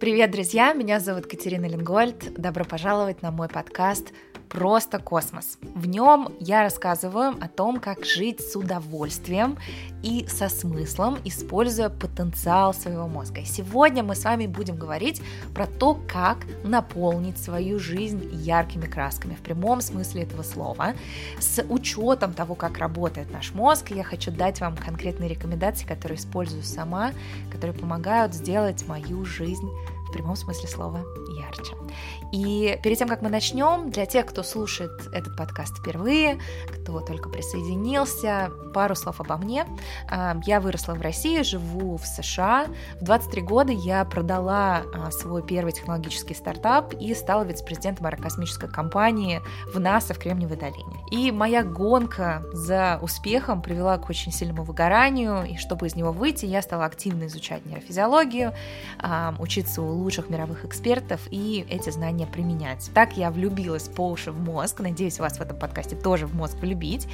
Привет, друзья! Меня зовут Катерина Ленгольд. Добро пожаловать на мой подкаст «Просто космос». В нем я рассказываю о том, как жить с удовольствием и со смыслом, используя потенциал своего мозга. И сегодня мы с вами будем говорить про то, как наполнить свою жизнь яркими красками, в прямом смысле этого слова, с учетом того, как работает наш мозг. Я хочу дать вам конкретные рекомендации, которые использую сама, которые помогают сделать мою жизнь в прямом смысле слова ярче. И перед тем, как мы начнем, для тех, кто слушает этот подкаст впервые, кто только присоединился, пару слов обо мне. Я выросла в России, живу в США. В 23 года я продала свой первый технологический стартап и стала вице-президентом аэрокосмической компании в НАСА в Кремниевой долине. И моя гонка за успехом привела к очень сильному выгоранию, и чтобы из него выйти, я стала активно изучать нейрофизиологию, учиться у лучших мировых экспертов и эти знания применять. Так я влюбилась по уши в мозг, надеюсь, вас в этом подкасте тоже в мозг влюбить.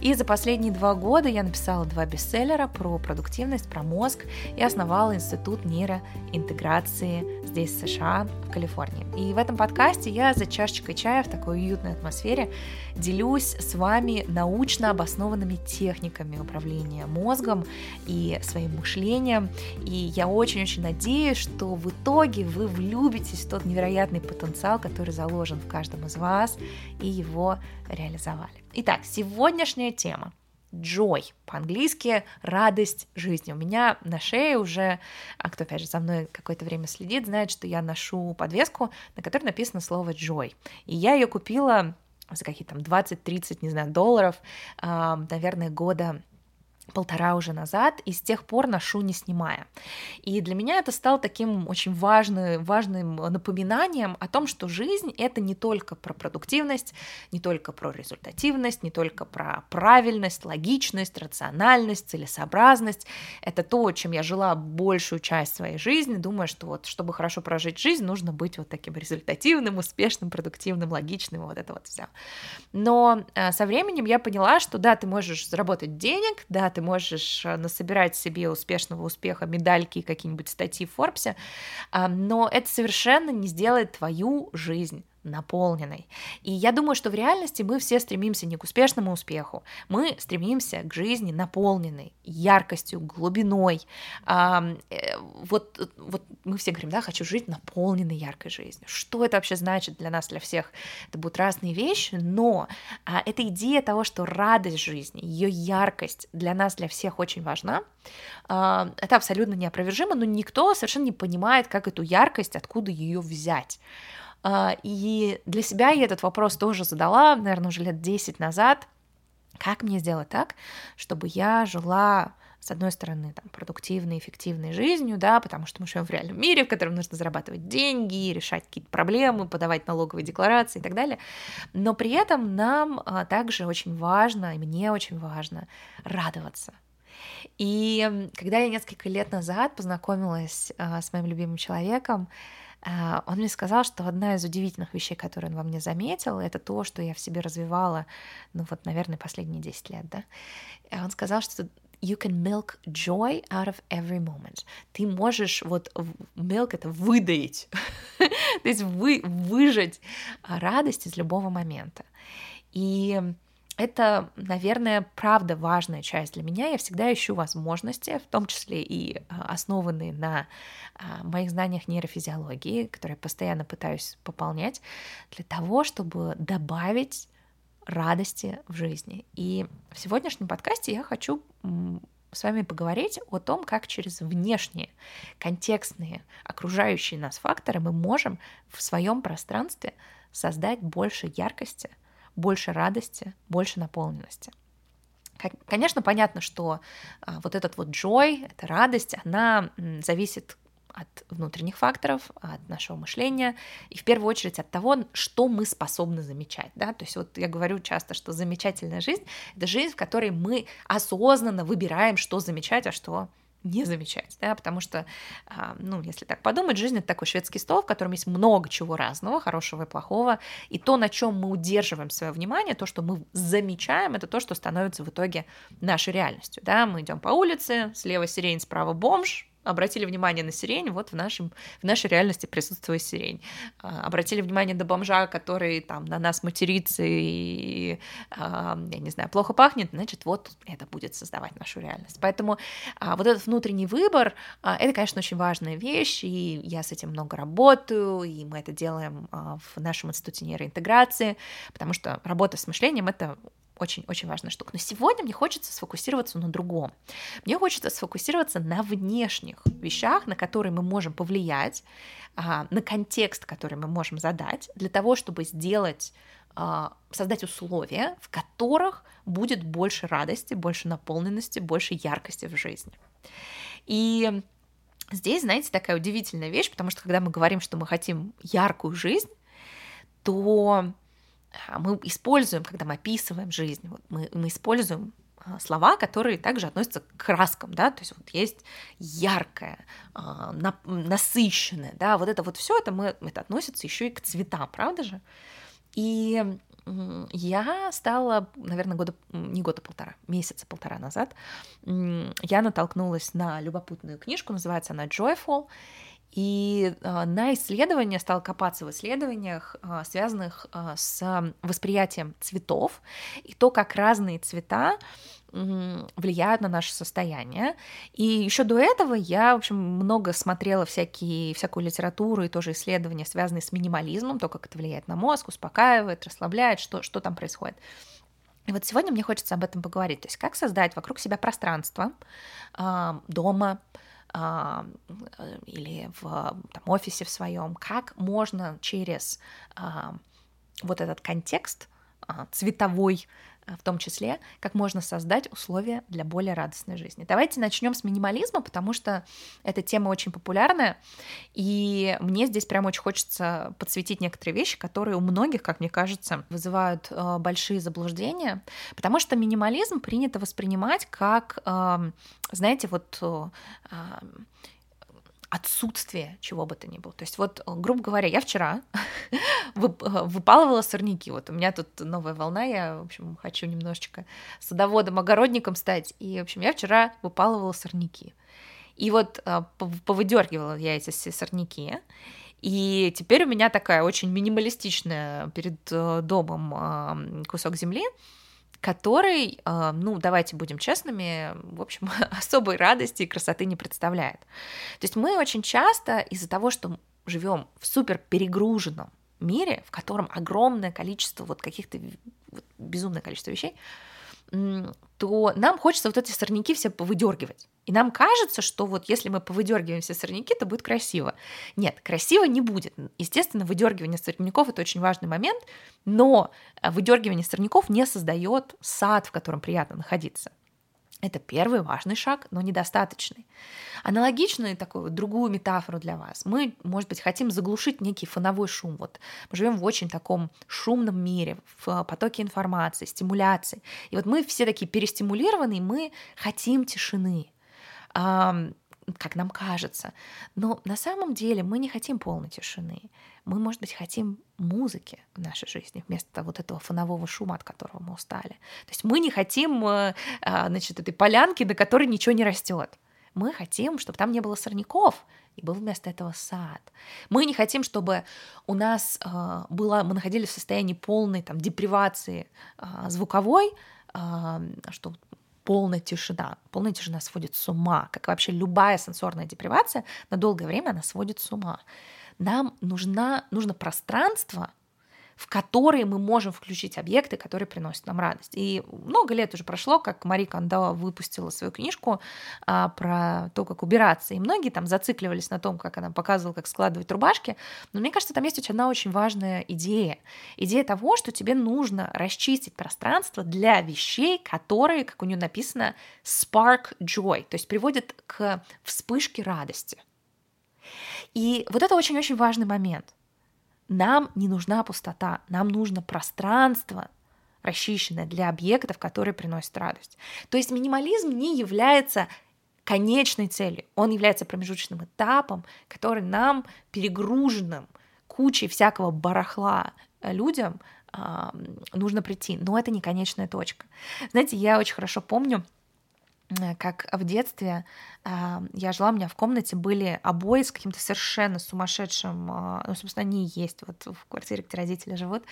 И за последние 2 года я написала 2 бестселлера про продуктивность, про мозг и основала Институт нейроинтеграции здесь, в США, в Калифорнии. И в этом подкасте я за чашечкой чая в такой уютной атмосфере делюсь с вами научно обоснованными техниками управления мозгом и своим мышлением. И я очень-очень надеюсь, что в итоге вы влюбитесь в тот невероятный потенциал, который заложен в каждом из вас, и его реализовали. Итак, сегодняшняя тема. Joy, по-английски радость жизни. У меня на шее уже, а кто опять же за мной какое-то время следит, знает, что я ношу подвеску, на которой написано слово joy. И я ее купила за какие-то там 20-30, не знаю, долларов, наверное, года 1,5 уже назад, и с тех пор ношу, не снимая. И для меня это стало таким очень важным напоминанием о том, что жизнь — это не только про продуктивность, не только про результативность, не только про правильность, логичность, рациональность, целесообразность. Это то, чем я жила большую часть своей жизни, думая, что вот, чтобы хорошо прожить жизнь, нужно быть вот таким результативным, успешным, продуктивным, логичным, вот это вот все. Но со временем я поняла, что да, ты можешь заработать денег, да, ты можешь насобирать себе успешного успеха медальки и какие-нибудь статьи в Форбсе, но это совершенно не сделает твою жизнь наполненной. И я думаю, что в реальности мы все стремимся не к успешному успеху, мы стремимся к жизни наполненной, яркостью, глубиной. Вот мы все говорим, да, хочу жить наполненной яркой жизнью. Что это вообще значит для нас, для всех? Это будут разные вещи, но эта идея того, что радость жизни, ее яркость для нас, для всех очень важна, это абсолютно неопровержимо, но никто совершенно не понимает, как эту яркость, откуда ее взять. И для себя я этот вопрос тоже задала, наверное, уже лет 10 назад. Как мне сделать так, чтобы я жила, с одной стороны, там, продуктивной, эффективной жизнью, да, потому что мы живем в реальном мире, в котором нужно зарабатывать деньги, решать какие-то проблемы, подавать налоговые декларации и так далее. Но при этом нам также очень важно, и мне очень важно радоваться. И когда я несколько лет назад познакомилась с моим любимым человеком, он мне сказал, что одна из удивительных вещей, которые он во мне заметил, это то, что я в себе развивала, наверное, последние 10 лет, да. Он сказал, что you can milk joy out of every moment. Ты можешь milk — это выдоить, то есть выжать радость из любого момента. И это, наверное, правда важная часть для меня. Я всегда ищу возможности, в том числе и основанные на моих знаниях нейрофизиологии, которые я постоянно пытаюсь пополнять, для того, чтобы добавить радости в жизни. И в сегодняшнем подкасте я хочу с вами поговорить о том, как через внешние, контекстные, окружающие нас факторы мы можем в своем пространстве создать больше яркости, больше радости, больше наполненности. Конечно, понятно, что вот этот вот joy, эта радость, она зависит от внутренних факторов, от нашего мышления, и в первую очередь от того, что мы способны замечать, да, то есть вот я говорю часто, что замечательная жизнь — это жизнь, в которой мы осознанно выбираем, что замечать, а что не замечать, да, потому что, если так подумать, жизнь — это такой шведский стол, в котором есть много чего разного, хорошего и плохого, и то, на чем мы удерживаем свое внимание, то, что мы замечаем, это то, что становится в итоге нашей реальностью, да, мы идем по улице, слева сирень, справа бомж, обратили внимание на сирень, вот в нашей реальности присутствует сирень. Обратили внимание на бомжа, который там на нас матерится и, я не знаю, плохо пахнет, значит, вот это будет создавать нашу реальность. Поэтому вот этот внутренний выбор, это, конечно, очень важная вещь, и я с этим много работаю, и мы это делаем в нашем институте нейроинтеграции, потому что работа с мышлением — это очень-очень важная штука. Но сегодня мне хочется сфокусироваться на другом. Мне хочется сфокусироваться на внешних вещах, на которые мы можем повлиять, на контекст, который мы можем задать, для того, чтобы создать условия, в которых будет больше радости, больше наполненности, больше яркости в жизни. И здесь, знаете, такая удивительная вещь, потому что когда мы говорим, что мы хотим яркую жизнь, то мы используем, когда мы описываем жизнь, вот мы используем слова, которые также относятся к краскам, да, то есть вот есть яркое, насыщенное, да, вот это вот все, это относится еще и к цветам, правда же? И я стала, наверное, месяца полтора назад, я натолкнулась на любопытную книжку, называется она «Joyful», и на исследования, стала копаться в исследованиях, связанных с восприятием цветов, и то, как разные цвета влияют на наше состояние. И еще до этого я, в общем, много смотрела всякую литературу и тоже исследования, связанные с минимализмом, то, как это влияет на мозг, успокаивает, расслабляет, что там происходит. И вот сегодня мне хочется об этом поговорить, то есть как создать вокруг себя пространство дома, или в там, офисе в своем, как можно через вот этот контекст цветовой, в том числе, как можно создать условия для более радостной жизни. Давайте начнем с минимализма, потому что эта тема очень популярная, и мне здесь прям очень хочется подсветить некоторые вещи, которые у многих, как мне кажется, вызывают большие заблуждения, потому что минимализм принято воспринимать как, знаете, вот отсутствие чего бы то ни было. То есть вот, грубо говоря, я вчера выпалывала сорняки. Вот у меня тут новая волна, я, в общем, хочу немножечко садоводом-огородником стать. И, в общем, я вчера выпалывала сорняки. И вот повыдергивала я эти сорняки. И теперь у меня такая очень минималистичная перед домом кусок земли, который, ну, давайте будем честными, в общем, особой радости и красоты не представляет. То есть мы очень часто из-за того, что живем в супер перегруженном мире, в котором огромное количество вот каких-то, вот, безумное количество вещей, то нам хочется вот эти сорняки все повыдергивать. И нам кажется, что вот если мы повыдергиваем все сорняки, то будет красиво. Нет, красиво не будет. Естественно, выдергивание сорняков — это очень важный момент, но выдергивание сорняков не создает сад, в котором приятно находиться. Это первый важный шаг, но недостаточный. Аналогичную такую другую метафору для вас. Мы, может быть, хотим заглушить некий фоновой шум. Вот мы живем в очень таком шумном мире, в потоке информации, стимуляции. И вот мы все такие перестимулированные, мы хотим тишины, как нам кажется. Но на самом деле мы не хотим полной тишины. Мы, может быть, хотим музыки в нашей жизни вместо вот этого фонового шума, от которого мы устали. То есть мы не хотим, значит, этой полянки, на которой ничего не растет. Мы хотим, чтобы там не было сорняков, и был вместо этого сад. Мы не хотим, чтобы у нас мы находились в состоянии полной там депривации звуковой, что полная тишина. Полная тишина сводит с ума. Как и вообще любая сенсорная депривация, на долгое время она сводит с ума. Нам нужно пространство, в которое мы можем включить объекты, которые приносят нам радость. И много лет уже прошло, как Мари Кондо выпустила свою книжку про то, как убираться. И многие там зацикливались на том, как она показывала, как складывать рубашки. Но мне кажется, там есть одна очень важная идея. Идея того, что тебе нужно расчистить пространство для вещей, которые, как у нее написано, spark joy, то есть приводят к вспышке радости. И вот это очень-очень важный момент. Нам не нужна пустота, нам нужно пространство, расчищенное для объектов, которые приносят радость. То есть минимализм не является конечной целью, он является промежуточным этапом, который нам, перегруженным кучей всякого барахла людям, нужно прийти. Но это не конечная точка. Знаете, я очень хорошо помню, как в детстве я жила, у меня в комнате были обои с каким-то совершенно сумасшедшим, ну, собственно, они и есть вот в квартире, где родители живут,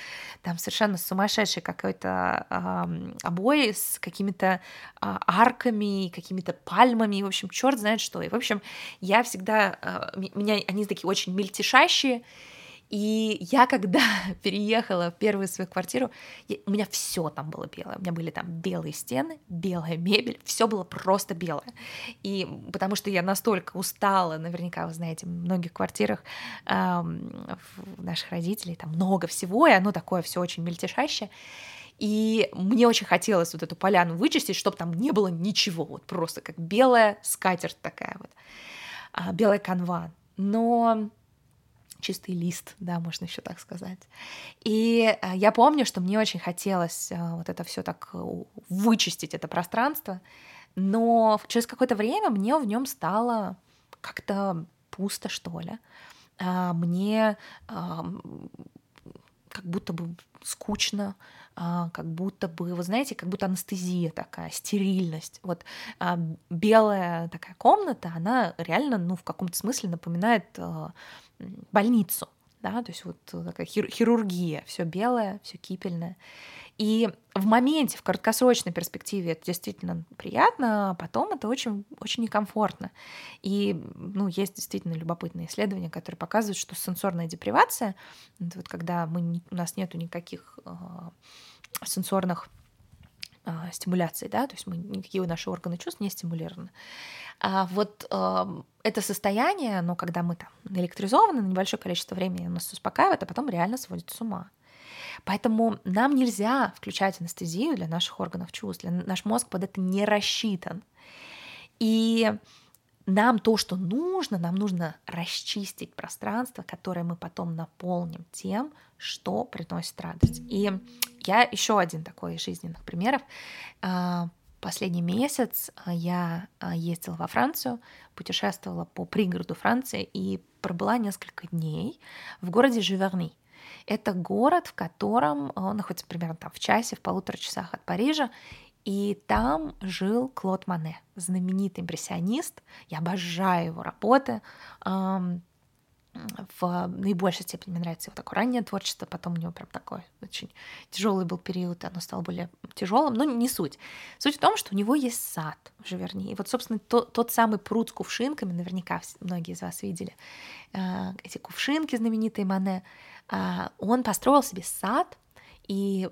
там совершенно сумасшедший какой-то обои с какими-то арками, какими-то пальмами, в общем, черт знает что. И, в общем, я всегда, меня они такие очень мельтешащие, и я, когда переехала в первую свою квартиру, у меня все там было белое. У меня были там белые стены, белая мебель, все было просто белое. И потому что я настолько устала, наверняка вы знаете, в многих квартирах наших родителей там много всего, и оно такое все очень мельтешащее. И мне очень хотелось вот эту поляну вычистить, чтобы там не было ничего, вот просто как белая скатерть такая вот, белая канва. Но... чистый лист, да, можно еще так сказать. И я помню, что мне очень хотелось вот это все так вычистить, это пространство, но через какое-то время мне в нем стало как-то пусто, что ли. Мне как будто бы скучно, как будто бы, вы знаете, как будто анестезия такая, стерильность. Вот белая такая комната, она реально, ну, в каком-то смысле напоминает больницу, да, то есть вот такая хирургия, все белое, все кипельное. И в моменте, в краткосрочной перспективе это действительно приятно, а потом это очень, очень некомфортно. И, ну, есть действительно любопытные исследования, которые показывают, что сенсорная депривация, это вот когда у нас нету никаких сенсорных стимуляции, да, то есть никакие наши органы чувств не стимулированы. А вот это состояние, но когда мы там электризованы, на небольшое количество времени нас успокаивает, а потом реально сводит с ума. Поэтому нам нельзя включать анестезию для наших органов чувств, наш мозг под это не рассчитан. И нам то, что нужно, нам нужно расчистить пространство, которое мы потом наполним тем, что приносит радость. И я еще один такой из жизненных примеров. Последний месяц я ездила во Францию, путешествовала по пригороду Франции и пробыла несколько дней в городе Живерни. Это город, в котором он находится примерно там в часе, в полутора часах от Парижа. И там жил Клод Моне, знаменитый импрессионист. Я обожаю его работы. В наибольшей степени мне нравится его такое раннее творчество, потом у него прям такой очень тяжелый был период, оно стало более тяжелым, но не суть. Суть в том, что у него есть сад в Живерни. И вот, собственно, тот самый пруд с кувшинками, наверняка многие из вас видели эти кувшинки знаменитые Моне, он построил себе сад и...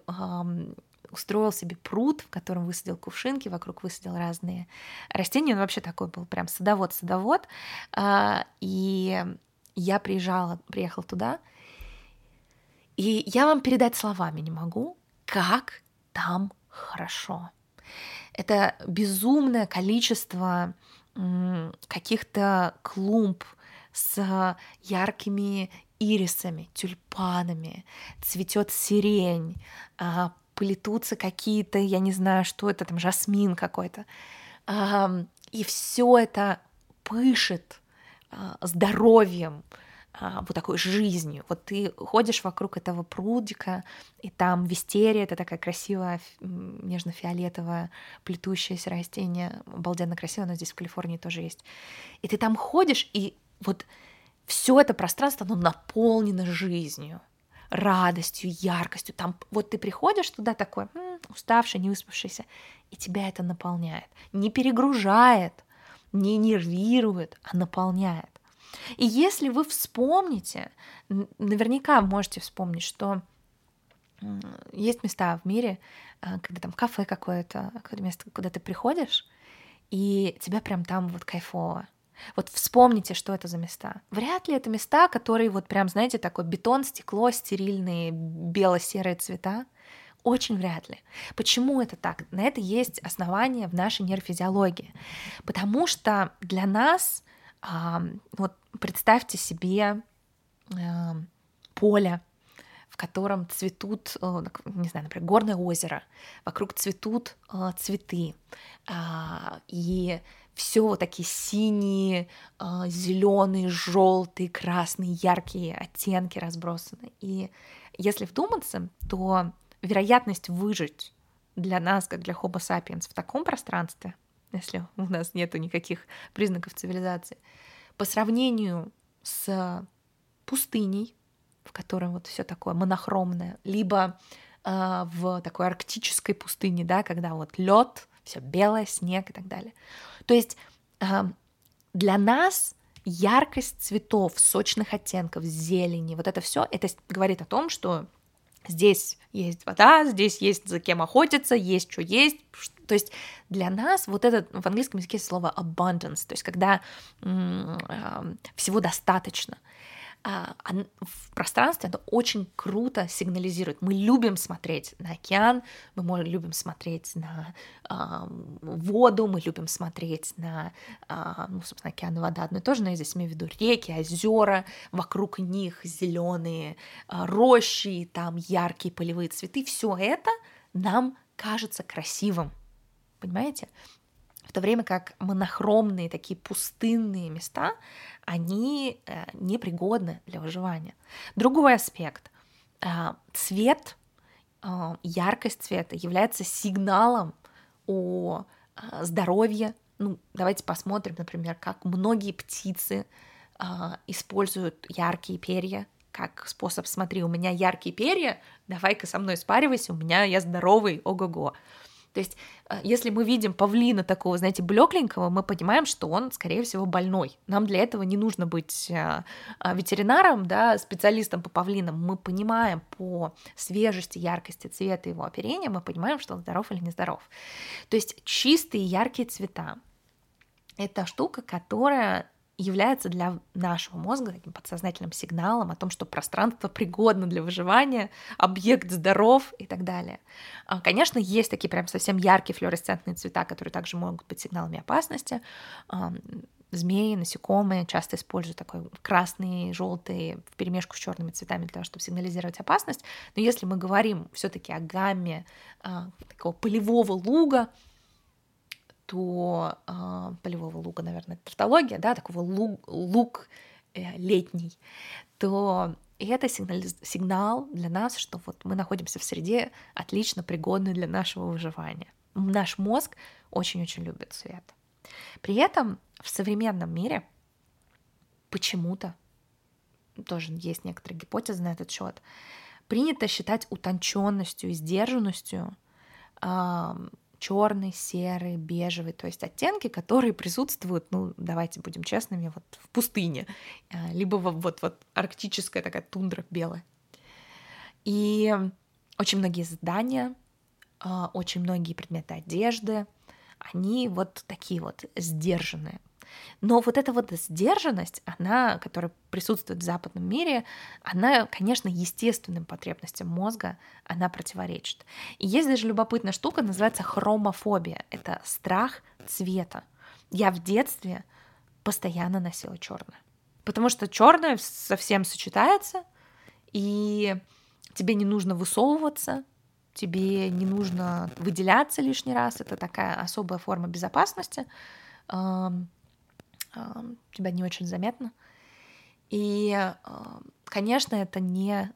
устроил себе пруд, в котором высадил кувшинки, вокруг высадил разные растения. Он вообще такой был прям садовод. И я приехала туда, и я вам передать словами не могу, как там хорошо. Это безумное количество каких-то клумб с яркими ирисами, тюльпанами, цветет сирень, плетутся какие-то, я не знаю, что это, там жасмин какой-то. И все это пышет здоровьем, вот такой жизнью. Вот ты ходишь вокруг этого прудика, и там вестерия, это такая красивая, нежно-фиолетовая, плетущееся растение, обалденно красивое, оно здесь в Калифорнии тоже есть. И ты там ходишь, и вот все это пространство, оно наполнено жизнью, радостью, яркостью. Там вот ты приходишь туда такой, уставший, не выспавшийся, и тебя это наполняет. Не перегружает, не нервирует, а наполняет. И если вы вспомните, наверняка можете вспомнить, что есть места в мире, когда там кафе какое-то, какое-то место, куда ты приходишь, и тебя прям там вот кайфово. Вот вспомните, что это за места. Вряд ли это места, которые вот прям, знаете, такой бетон, стекло, стерильные бело-серые цвета. Очень вряд ли. Почему это так? На это есть основания в нашей нейрофизиологии. Потому что для нас, вот представьте себе поле, в котором цветут, не знаю, например, горное озеро, вокруг цветут цветы, и все вот такие синие, зеленые, желтые, красные, яркие оттенки разбросаны. И если вдуматься, то вероятность выжить для нас, как для Homo sapiens, в таком пространстве, если у нас нету никаких признаков цивилизации, по сравнению с пустыней, в которой вот все такое монохромное, либо в такой арктической пустыне, да, когда вот лед, все белое, снег и так далее. То есть для нас яркость цветов, сочных оттенков, зелени, вот это все, это говорит о том, что здесь есть вода, здесь есть за кем охотиться, есть что есть. То есть для нас вот это в английском языке слово abundance, то есть когда всего достаточно. В пространстве оно очень круто сигнализирует. Мы любим смотреть на океан, мы любим смотреть на воду, мы любим смотреть на, ну, собственно, океан и вода одно и то же, но я здесь имею в виду реки, озера, вокруг них зеленые рощи, там яркие полевые цветы. Все это нам кажется красивым, понимаете? В то время как монохромные, такие пустынные места, они непригодны для выживания. Другой аспект. Цвет, яркость цвета является сигналом о здоровье. Ну, давайте посмотрим, например, как многие птицы используют яркие перья как способ: смотри, у меня яркие перья, давай-ка со мной спаривайся, у меня я здоровый, ого-го. То есть, если мы видим павлина такого, знаете, блекленького, мы понимаем, что он, скорее всего, больной. Нам для этого не нужно быть ветеринаром, да, специалистом по павлинам. Мы понимаем по свежести, яркости цвета его оперения, мы понимаем, что он здоров или нездоров. То есть чистые яркие цвета — это штука, которая является для нашего мозга таким подсознательным сигналом о том, что пространство пригодно для выживания, объект здоров и так далее. Конечно, есть такие прям совсем яркие флуоресцентные цвета, которые также могут быть сигналами опасности. Змеи, насекомые часто используют такой красный, желтый вперемешку с черными цветами для того, чтобы сигнализировать опасность. Но если мы говорим все-таки о гамме такого полевого луга, то полевого луга, наверное, это тавтология, да, такого луг летний, то это сигнал для нас, что вот мы находимся в среде, отлично пригодной для нашего выживания. Наш мозг очень-очень любит цвет. При этом в современном мире почему-то, тоже есть некоторые гипотезы на этот счет, принято считать утонченностью и сдержанностью черный, серый, бежевый, то есть оттенки, которые присутствуют, ну, давайте будем честными, вот в пустыне, либо вот арктическая такая тундра белая. И очень многие здания, очень многие предметы одежды, они вот такие вот сдержанные. Но вот эта вот сдержанность, она, которая присутствует в западном мире, она, конечно, естественным потребностям мозга, она противоречит. И есть даже любопытная штука, называется хромофобия. Это страх цвета. Я в детстве постоянно носила черное, потому что черное совсем сочетается, и тебе не нужно высовываться, тебе не нужно выделяться лишний раз. Это такая особая форма безопасности. Тебя не очень заметно. И, конечно, это не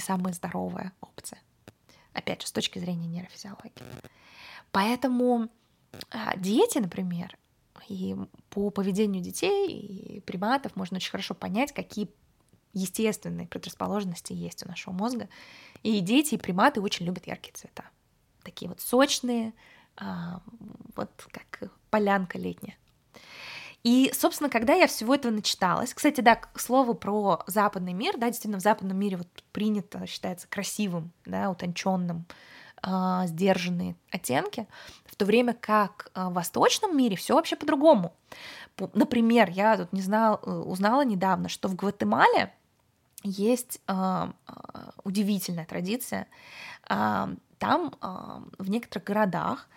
самая здоровая опция. Опять же, с точки зрения нейрофизиологии. Поэтому дети, например, и по поведению детей и приматов можно очень хорошо понять, какие естественные предрасположенности есть у нашего мозга. И дети, и приматы очень любят яркие цвета. Такие вот сочные, вот как полянка летняя. И, собственно, когда я всего этого начиталась, кстати, да, к слову про западный мир, да, действительно, в западном мире вот принято, считается красивым, да, утонченным, сдержанные оттенки, в то время как в восточном мире все вообще по-другому. Например, я тут узнала недавно, что в Гватемале есть удивительная традиция. Там в некоторых городах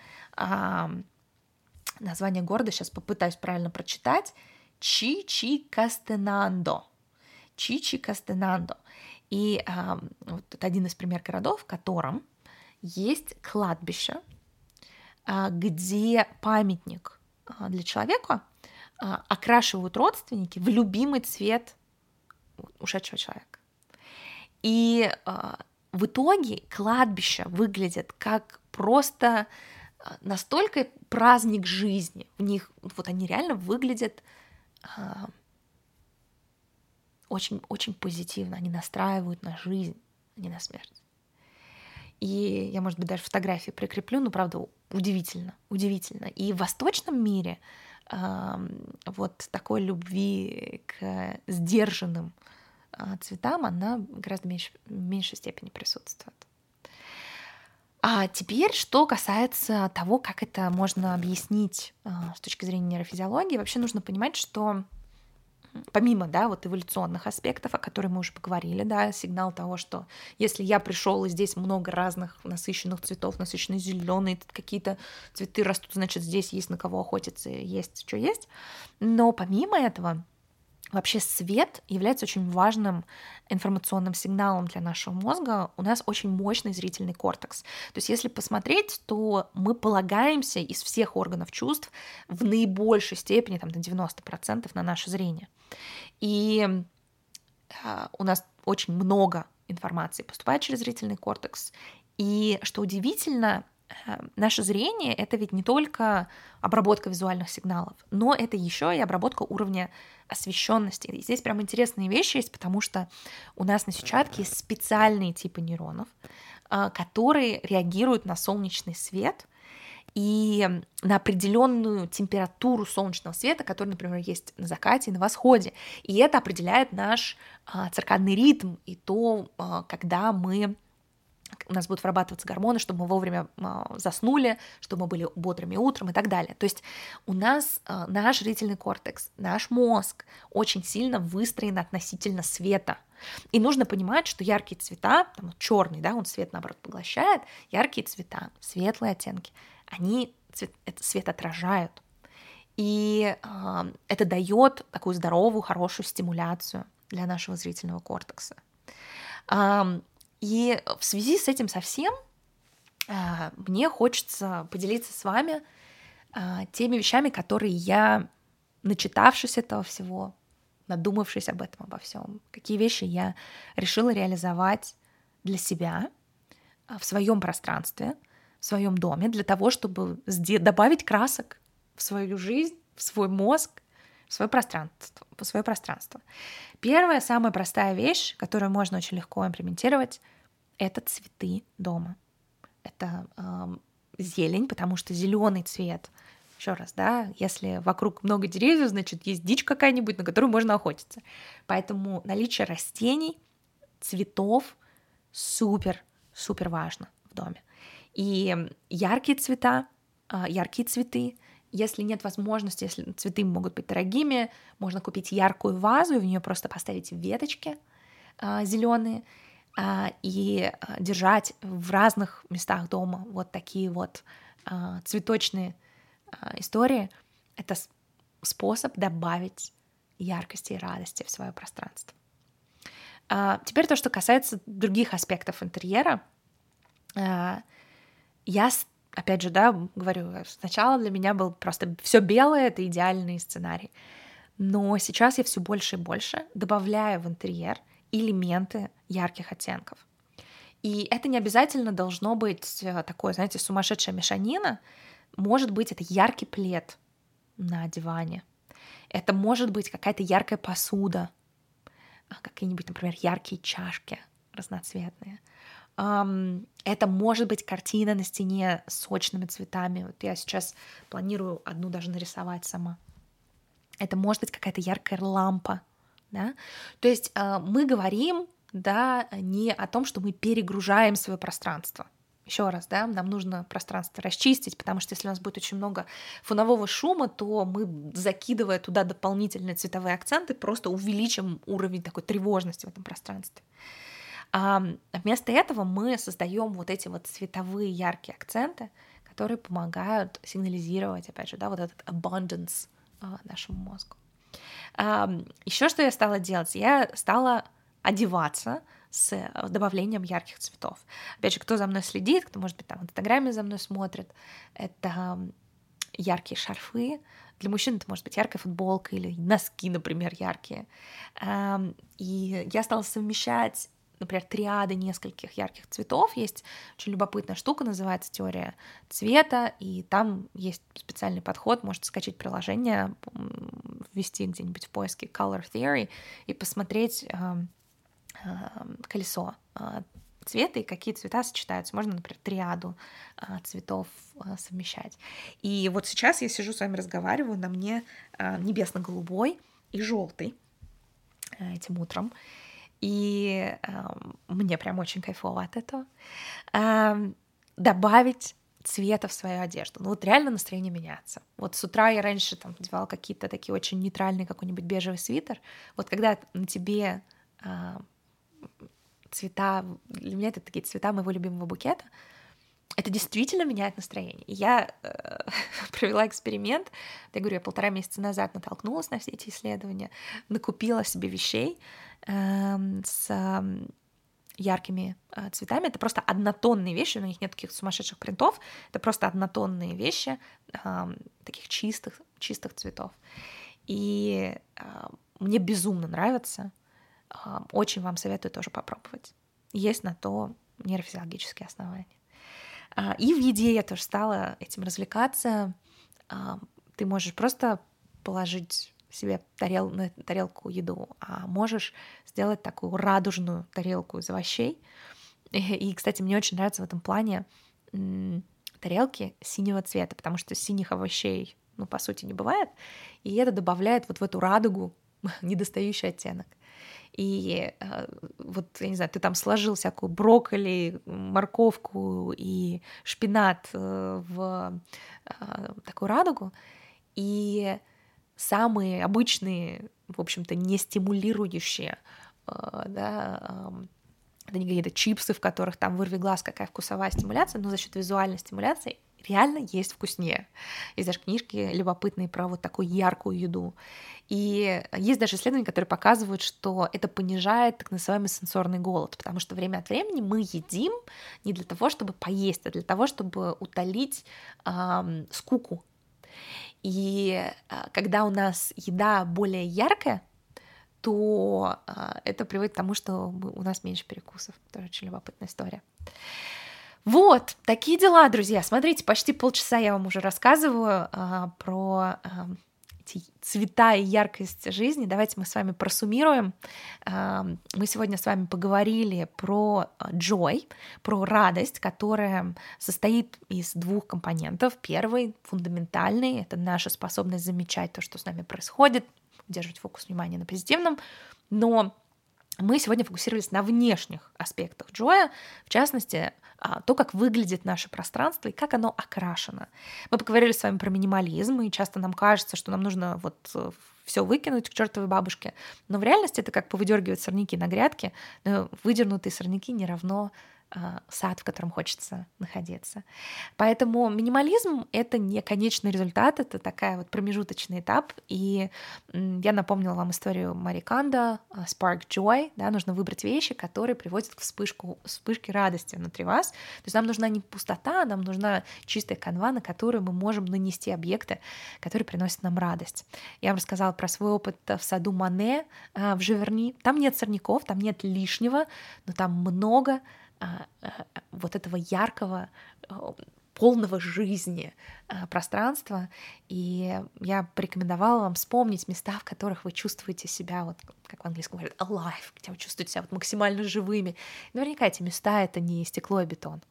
название города, сейчас попытаюсь правильно прочитать, Чичикастенанго. Чичикастенанго. И вот это один из пример городов, в котором есть кладбище, где памятник для человека окрашивают родственники в любимый цвет ушедшего человека. И в итоге кладбище выглядит как просто настолько праздник жизни. В них вот они реально выглядят очень-очень позитивно. Они настраивают на жизнь, а не на смерть. И я, может быть, даже фотографии прикреплю, но, правда, удивительно. И в восточном мире вот такой любви к сдержанным цветам, она гораздо в меньшей степени присутствует. А теперь, что касается того, как это можно объяснить с точки зрения нейрофизиологии, вообще нужно понимать, что помимо, да, вот эволюционных аспектов, о которых мы уже поговорили, да, сигнал того, что если я пришел и здесь много разных насыщенных цветов, насыщенные зеленые, какие-то цветы растут, значит, здесь есть на кого охотиться, есть что есть. Но помимо этого, вообще свет является очень важным информационным сигналом для нашего мозга. У нас очень мощный зрительный кортекс. То есть если посмотреть, то мы полагаемся из всех органов чувств в наибольшей степени, там, на 90% на наше зрение. И у нас очень много информации поступает через зрительный кортекс. И что удивительно, наше зрение — это ведь не только обработка визуальных сигналов, но это еще и обработка уровня освещенности. И здесь прям интересные вещи есть, потому что у нас на сетчатке есть специальные типы нейронов, которые реагируют на солнечный свет и на определенную температуру солнечного света, которая, например, есть на закате и на восходе. И это определяет наш циркадный ритм и то, когда у нас будут вырабатываться гормоны, чтобы мы вовремя заснули, чтобы мы были бодрыми утром и так далее. То есть у нас наш зрительный кортекс, наш мозг очень сильно выстроен относительно света. И нужно понимать, что яркие цвета, там, черный, да, он свет, наоборот, поглощает, яркие цвета, светлые оттенки, они свет отражают. И это дает такую здоровую, хорошую стимуляцию для нашего зрительного кортекса. И в связи с этим совсем мне хочется поделиться с вами теми вещами, которые я, начитавшись этого всего, надумавшись об этом, обо всем, какие вещи я решила реализовать для себя в своем пространстве, в своем доме, для того, чтобы добавить красок в свою жизнь, в свой мозг, в свое пространство. Первая, самая простая вещь, которую можно очень легко имплементировать, это цветы дома. Это зелень, потому что зеленый цвет, еще раз, да, если вокруг много деревьев, значит, есть дичь какая-нибудь, на которую можно охотиться. Поэтому наличие растений, цветов супер важно в доме. И яркие цветы, если нет возможности, если цветы могут быть дорогими, можно купить яркую вазу и в нее просто поставить веточки зеленые и держать в разных местах дома вот такие вот цветочные истории. Это способ добавить яркости и радости в свое пространство. Теперь то, что касается других аспектов интерьера. Опять же, да, говорю, сначала для меня был просто все белое, это идеальный сценарий. Но сейчас я все больше и больше добавляю в интерьер элементы ярких оттенков. И это не обязательно должно быть такое, знаете, сумасшедшая мешанина. Может быть, это яркий плед на диване. Это может быть какая-то яркая посуда. Какие-нибудь, например, яркие чашки разноцветные. Это может быть картина на стене с сочными цветами. Вот я сейчас планирую одну даже нарисовать сама. Это может быть какая-то яркая лампа, да? То есть мы говорим, да, не о том, что мы перегружаем свое пространство. Еще раз, да, нам нужно пространство расчистить, потому что если у нас будет очень много фонового шума, то мы, закидывая туда дополнительные цветовые акценты, просто увеличим уровень такой тревожности в этом пространстве. А вместо этого мы создаем вот эти вот цветовые яркие акценты, которые помогают сигнализировать, опять же, да, вот этот abundance нашему мозгу. Еще что я стала делать? Я стала одеваться с добавлением ярких цветов. Опять же, кто за мной следит, кто, может быть, там в Инстаграме за мной смотрит, это яркие шарфы. Для мужчин это может быть яркая футболка или носки, например, яркие. И я стала совмещать например, триады нескольких ярких цветов. Есть очень любопытная штука, называется теория цвета, и там есть специальный подход. Можете скачать приложение, ввести где-нибудь в поиске Color Theory и посмотреть колесо цвета и какие цвета сочетаются. Можно, например, триаду цветов совмещать. И вот сейчас я сижу с вами, разговариваю, на мне небесно-голубой и желтый этим утром. И мне прям очень кайфово от этого. Добавить цвета в свою одежду. Ну вот реально настроение меняется. Вот с утра я раньше там надевала какие-то такие очень нейтральные, какой-нибудь бежевый свитер. Вот когда на тебе цвета, для меня это такие цвета моего любимого букета, это действительно меняет настроение. И я провела эксперимент. Я говорю, я 1,5 месяца назад натолкнулась на все эти исследования, накупила себе вещей с яркими цветами. Это просто однотонные вещи, у них нет таких сумасшедших принтов. Это просто однотонные вещи таких чистых цветов. И мне безумно нравится. Очень вам советую тоже попробовать. Есть на то нейрофизиологические основания. И в еде я тоже стала этим развлекаться. Ты можешь просто положить себе на тарелку еду, а можешь сделать такую радужную тарелку из овощей. И, кстати, мне очень нравятся в этом плане тарелки синего цвета, потому что синих овощей, ну, по сути, не бывает. И это добавляет вот в эту радугу недостающий оттенок. И вот, я не знаю, ты там сложил всякую брокколи, морковку и шпинат в такую радугу, и самые обычные, в общем-то, не стимулирующие, это не какие-то чипсы, в которых там вырви глаз, какая вкусовая стимуляция, но за счет визуальной стимуляции реально есть вкуснее. Есть даже книжки любопытные про вот такую яркую еду. И есть даже исследования, которые показывают, что это понижает так называемый сенсорный голод, потому что время от времени мы едим не для того, чтобы поесть, а для того, чтобы утолить скуку. И когда у нас еда более яркая, то это приводит к тому, что у нас меньше перекусов. Тоже очень любопытная история. Вот, такие дела, друзья. Смотрите, почти полчаса я вам уже рассказываю про эти цвета и яркость жизни. Давайте мы с вами просуммируем. Мы сегодня с вами поговорили про joy, про радость, которая состоит из двух компонентов. Первый, фундаментальный, это наша способность замечать то, что с нами происходит, удерживать фокус внимания на позитивном, но мы сегодня фокусировались на внешних аспектах джоя, в частности, то, как выглядит наше пространство и как оно окрашено. Мы поговорили с вами про минимализм, и часто нам кажется, что нам нужно вот все выкинуть к чертовой бабушке, но в реальности это как повыдергивать сорняки на грядке, но выдернутые сорняки не равно сад, в котором хочется находиться. Поэтому минимализм — это не конечный результат, это такая вот промежуточный этап, и я напомнила вам историю Мари Кондо «Spark Joy», да, нужно выбрать вещи, которые приводят к вспышке радости внутри вас, то есть нам нужна не пустота, нам нужна чистая канва, на которую мы можем нанести объекты, которые приносят нам радость. Я вам рассказала про свой опыт в саду Моне в Живерни, там нет сорняков, там нет лишнего, но там много вот этого яркого, полного жизни пространства. И я порекомендовала вам вспомнить места, в которых вы чувствуете себя, вот как в английском говорят, alive, где вы чувствуете себя вот максимально живыми. Наверняка эти места — это не стекло и бетон.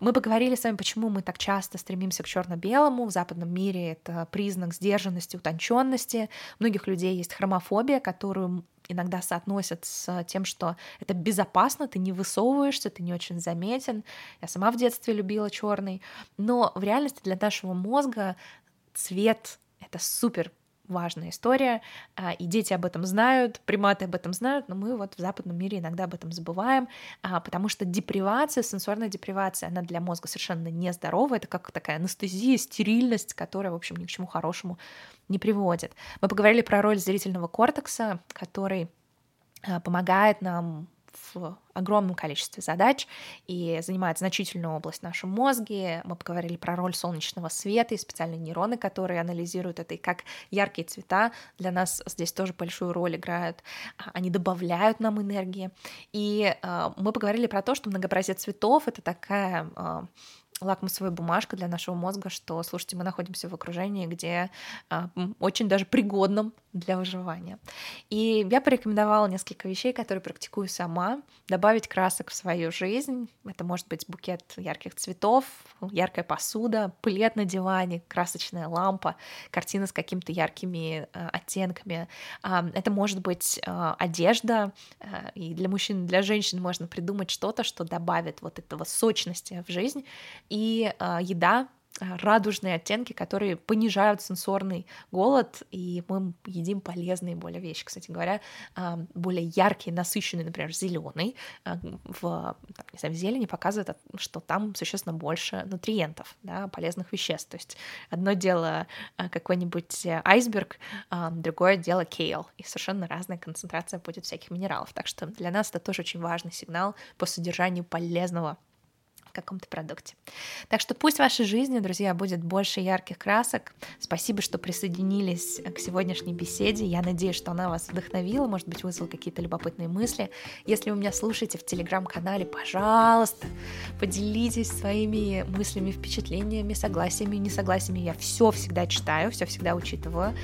Мы поговорили с вами, почему мы так часто стремимся к черно-белому. В западном мире это признак сдержанности, утонченности. У многих людей есть хромофобия, которую иногда соотносят с тем, что это безопасно, ты не высовываешься, ты не очень заметен. Я сама в детстве любила черный, но в реальности для нашего мозга цвет — это супер важная история, и дети об этом знают, приматы об этом знают, но мы вот в западном мире иногда об этом забываем, потому что депривация, сенсорная депривация, она для мозга совершенно нездорова, это как такая анестезия, стерильность, которая, в общем, ни к чему хорошему не приводит. Мы поговорили про роль зрительного кортекса, который помогает нам в огромном количестве задач и занимает значительную область в нашем мозге. Мы поговорили про роль солнечного света и специальные нейроны, которые анализируют это, и как яркие цвета для нас здесь тоже большую роль играют. Они добавляют нам энергии. И мы поговорили про то, что многообразие цветов — это такая лакмусовая бумажка для нашего мозга, что, слушайте, мы находимся в окружении, где очень даже пригодном для выживания. И я порекомендовала несколько вещей, которые практикую сама. Добавить красок в свою жизнь. Это может быть букет ярких цветов, яркая посуда, плед на диване, красочная лампа, картина с какими-то яркими оттенками. Это может быть одежда. И для мужчин, и для женщин можно придумать что-то, что добавит вот этого сочности в жизнь. И еда, радужные оттенки, которые понижают сенсорный голод, и мы едим полезные более вещи. Кстати говоря, более яркие, насыщенные, например, зеленый, в зелени показывает, что там существенно больше нутриентов, да, полезных веществ. То есть одно дело какой-нибудь айсберг, другое дело кейл, и совершенно разная концентрация будет всяких минералов. Так что для нас это тоже очень важный сигнал по содержанию полезного в каком-то продукте. Так что пусть в вашей жизни, друзья, будет больше ярких красок. Спасибо, что присоединились к сегодняшней беседе. Я надеюсь, что она вас вдохновила, может быть, вызвала какие-то любопытные мысли. Если вы меня слушаете в телеграм-канале, пожалуйста, поделитесь своими мыслями, впечатлениями, согласиями, несогласиями. Я все всегда читаю, все всегда учитываю.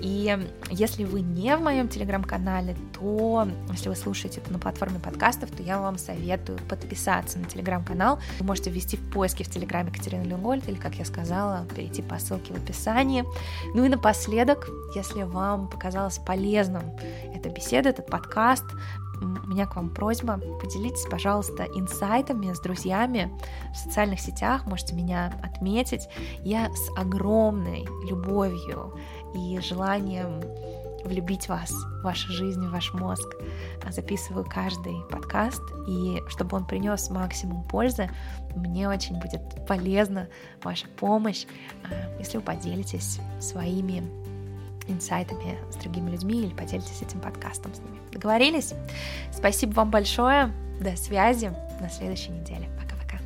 И если вы не в моем телеграм-канале, то если вы слушаете это на платформе подкастов, то я вам советую подписаться на телеграм-канал. Вы можете ввести в поиске в Телеграме Катерина Ленгольд или, как я сказала, перейти по ссылке в описании. Ну и напоследок, если вам показалось полезным эта беседа, этот подкаст, у меня к вам просьба, поделитесь, пожалуйста, инсайтами с друзьями в социальных сетях, можете меня отметить. Я с огромной любовью и желанием влюбить вас, в вашу жизнь, в ваш мозг. Записываю каждый подкаст, и чтобы он принес максимум пользы, мне очень будет полезна ваша помощь, если вы поделитесь своими инсайтами с другими людьми или поделитесь этим подкастом с ними. Договорились? Спасибо вам большое, до связи на следующей неделе. Пока-пока.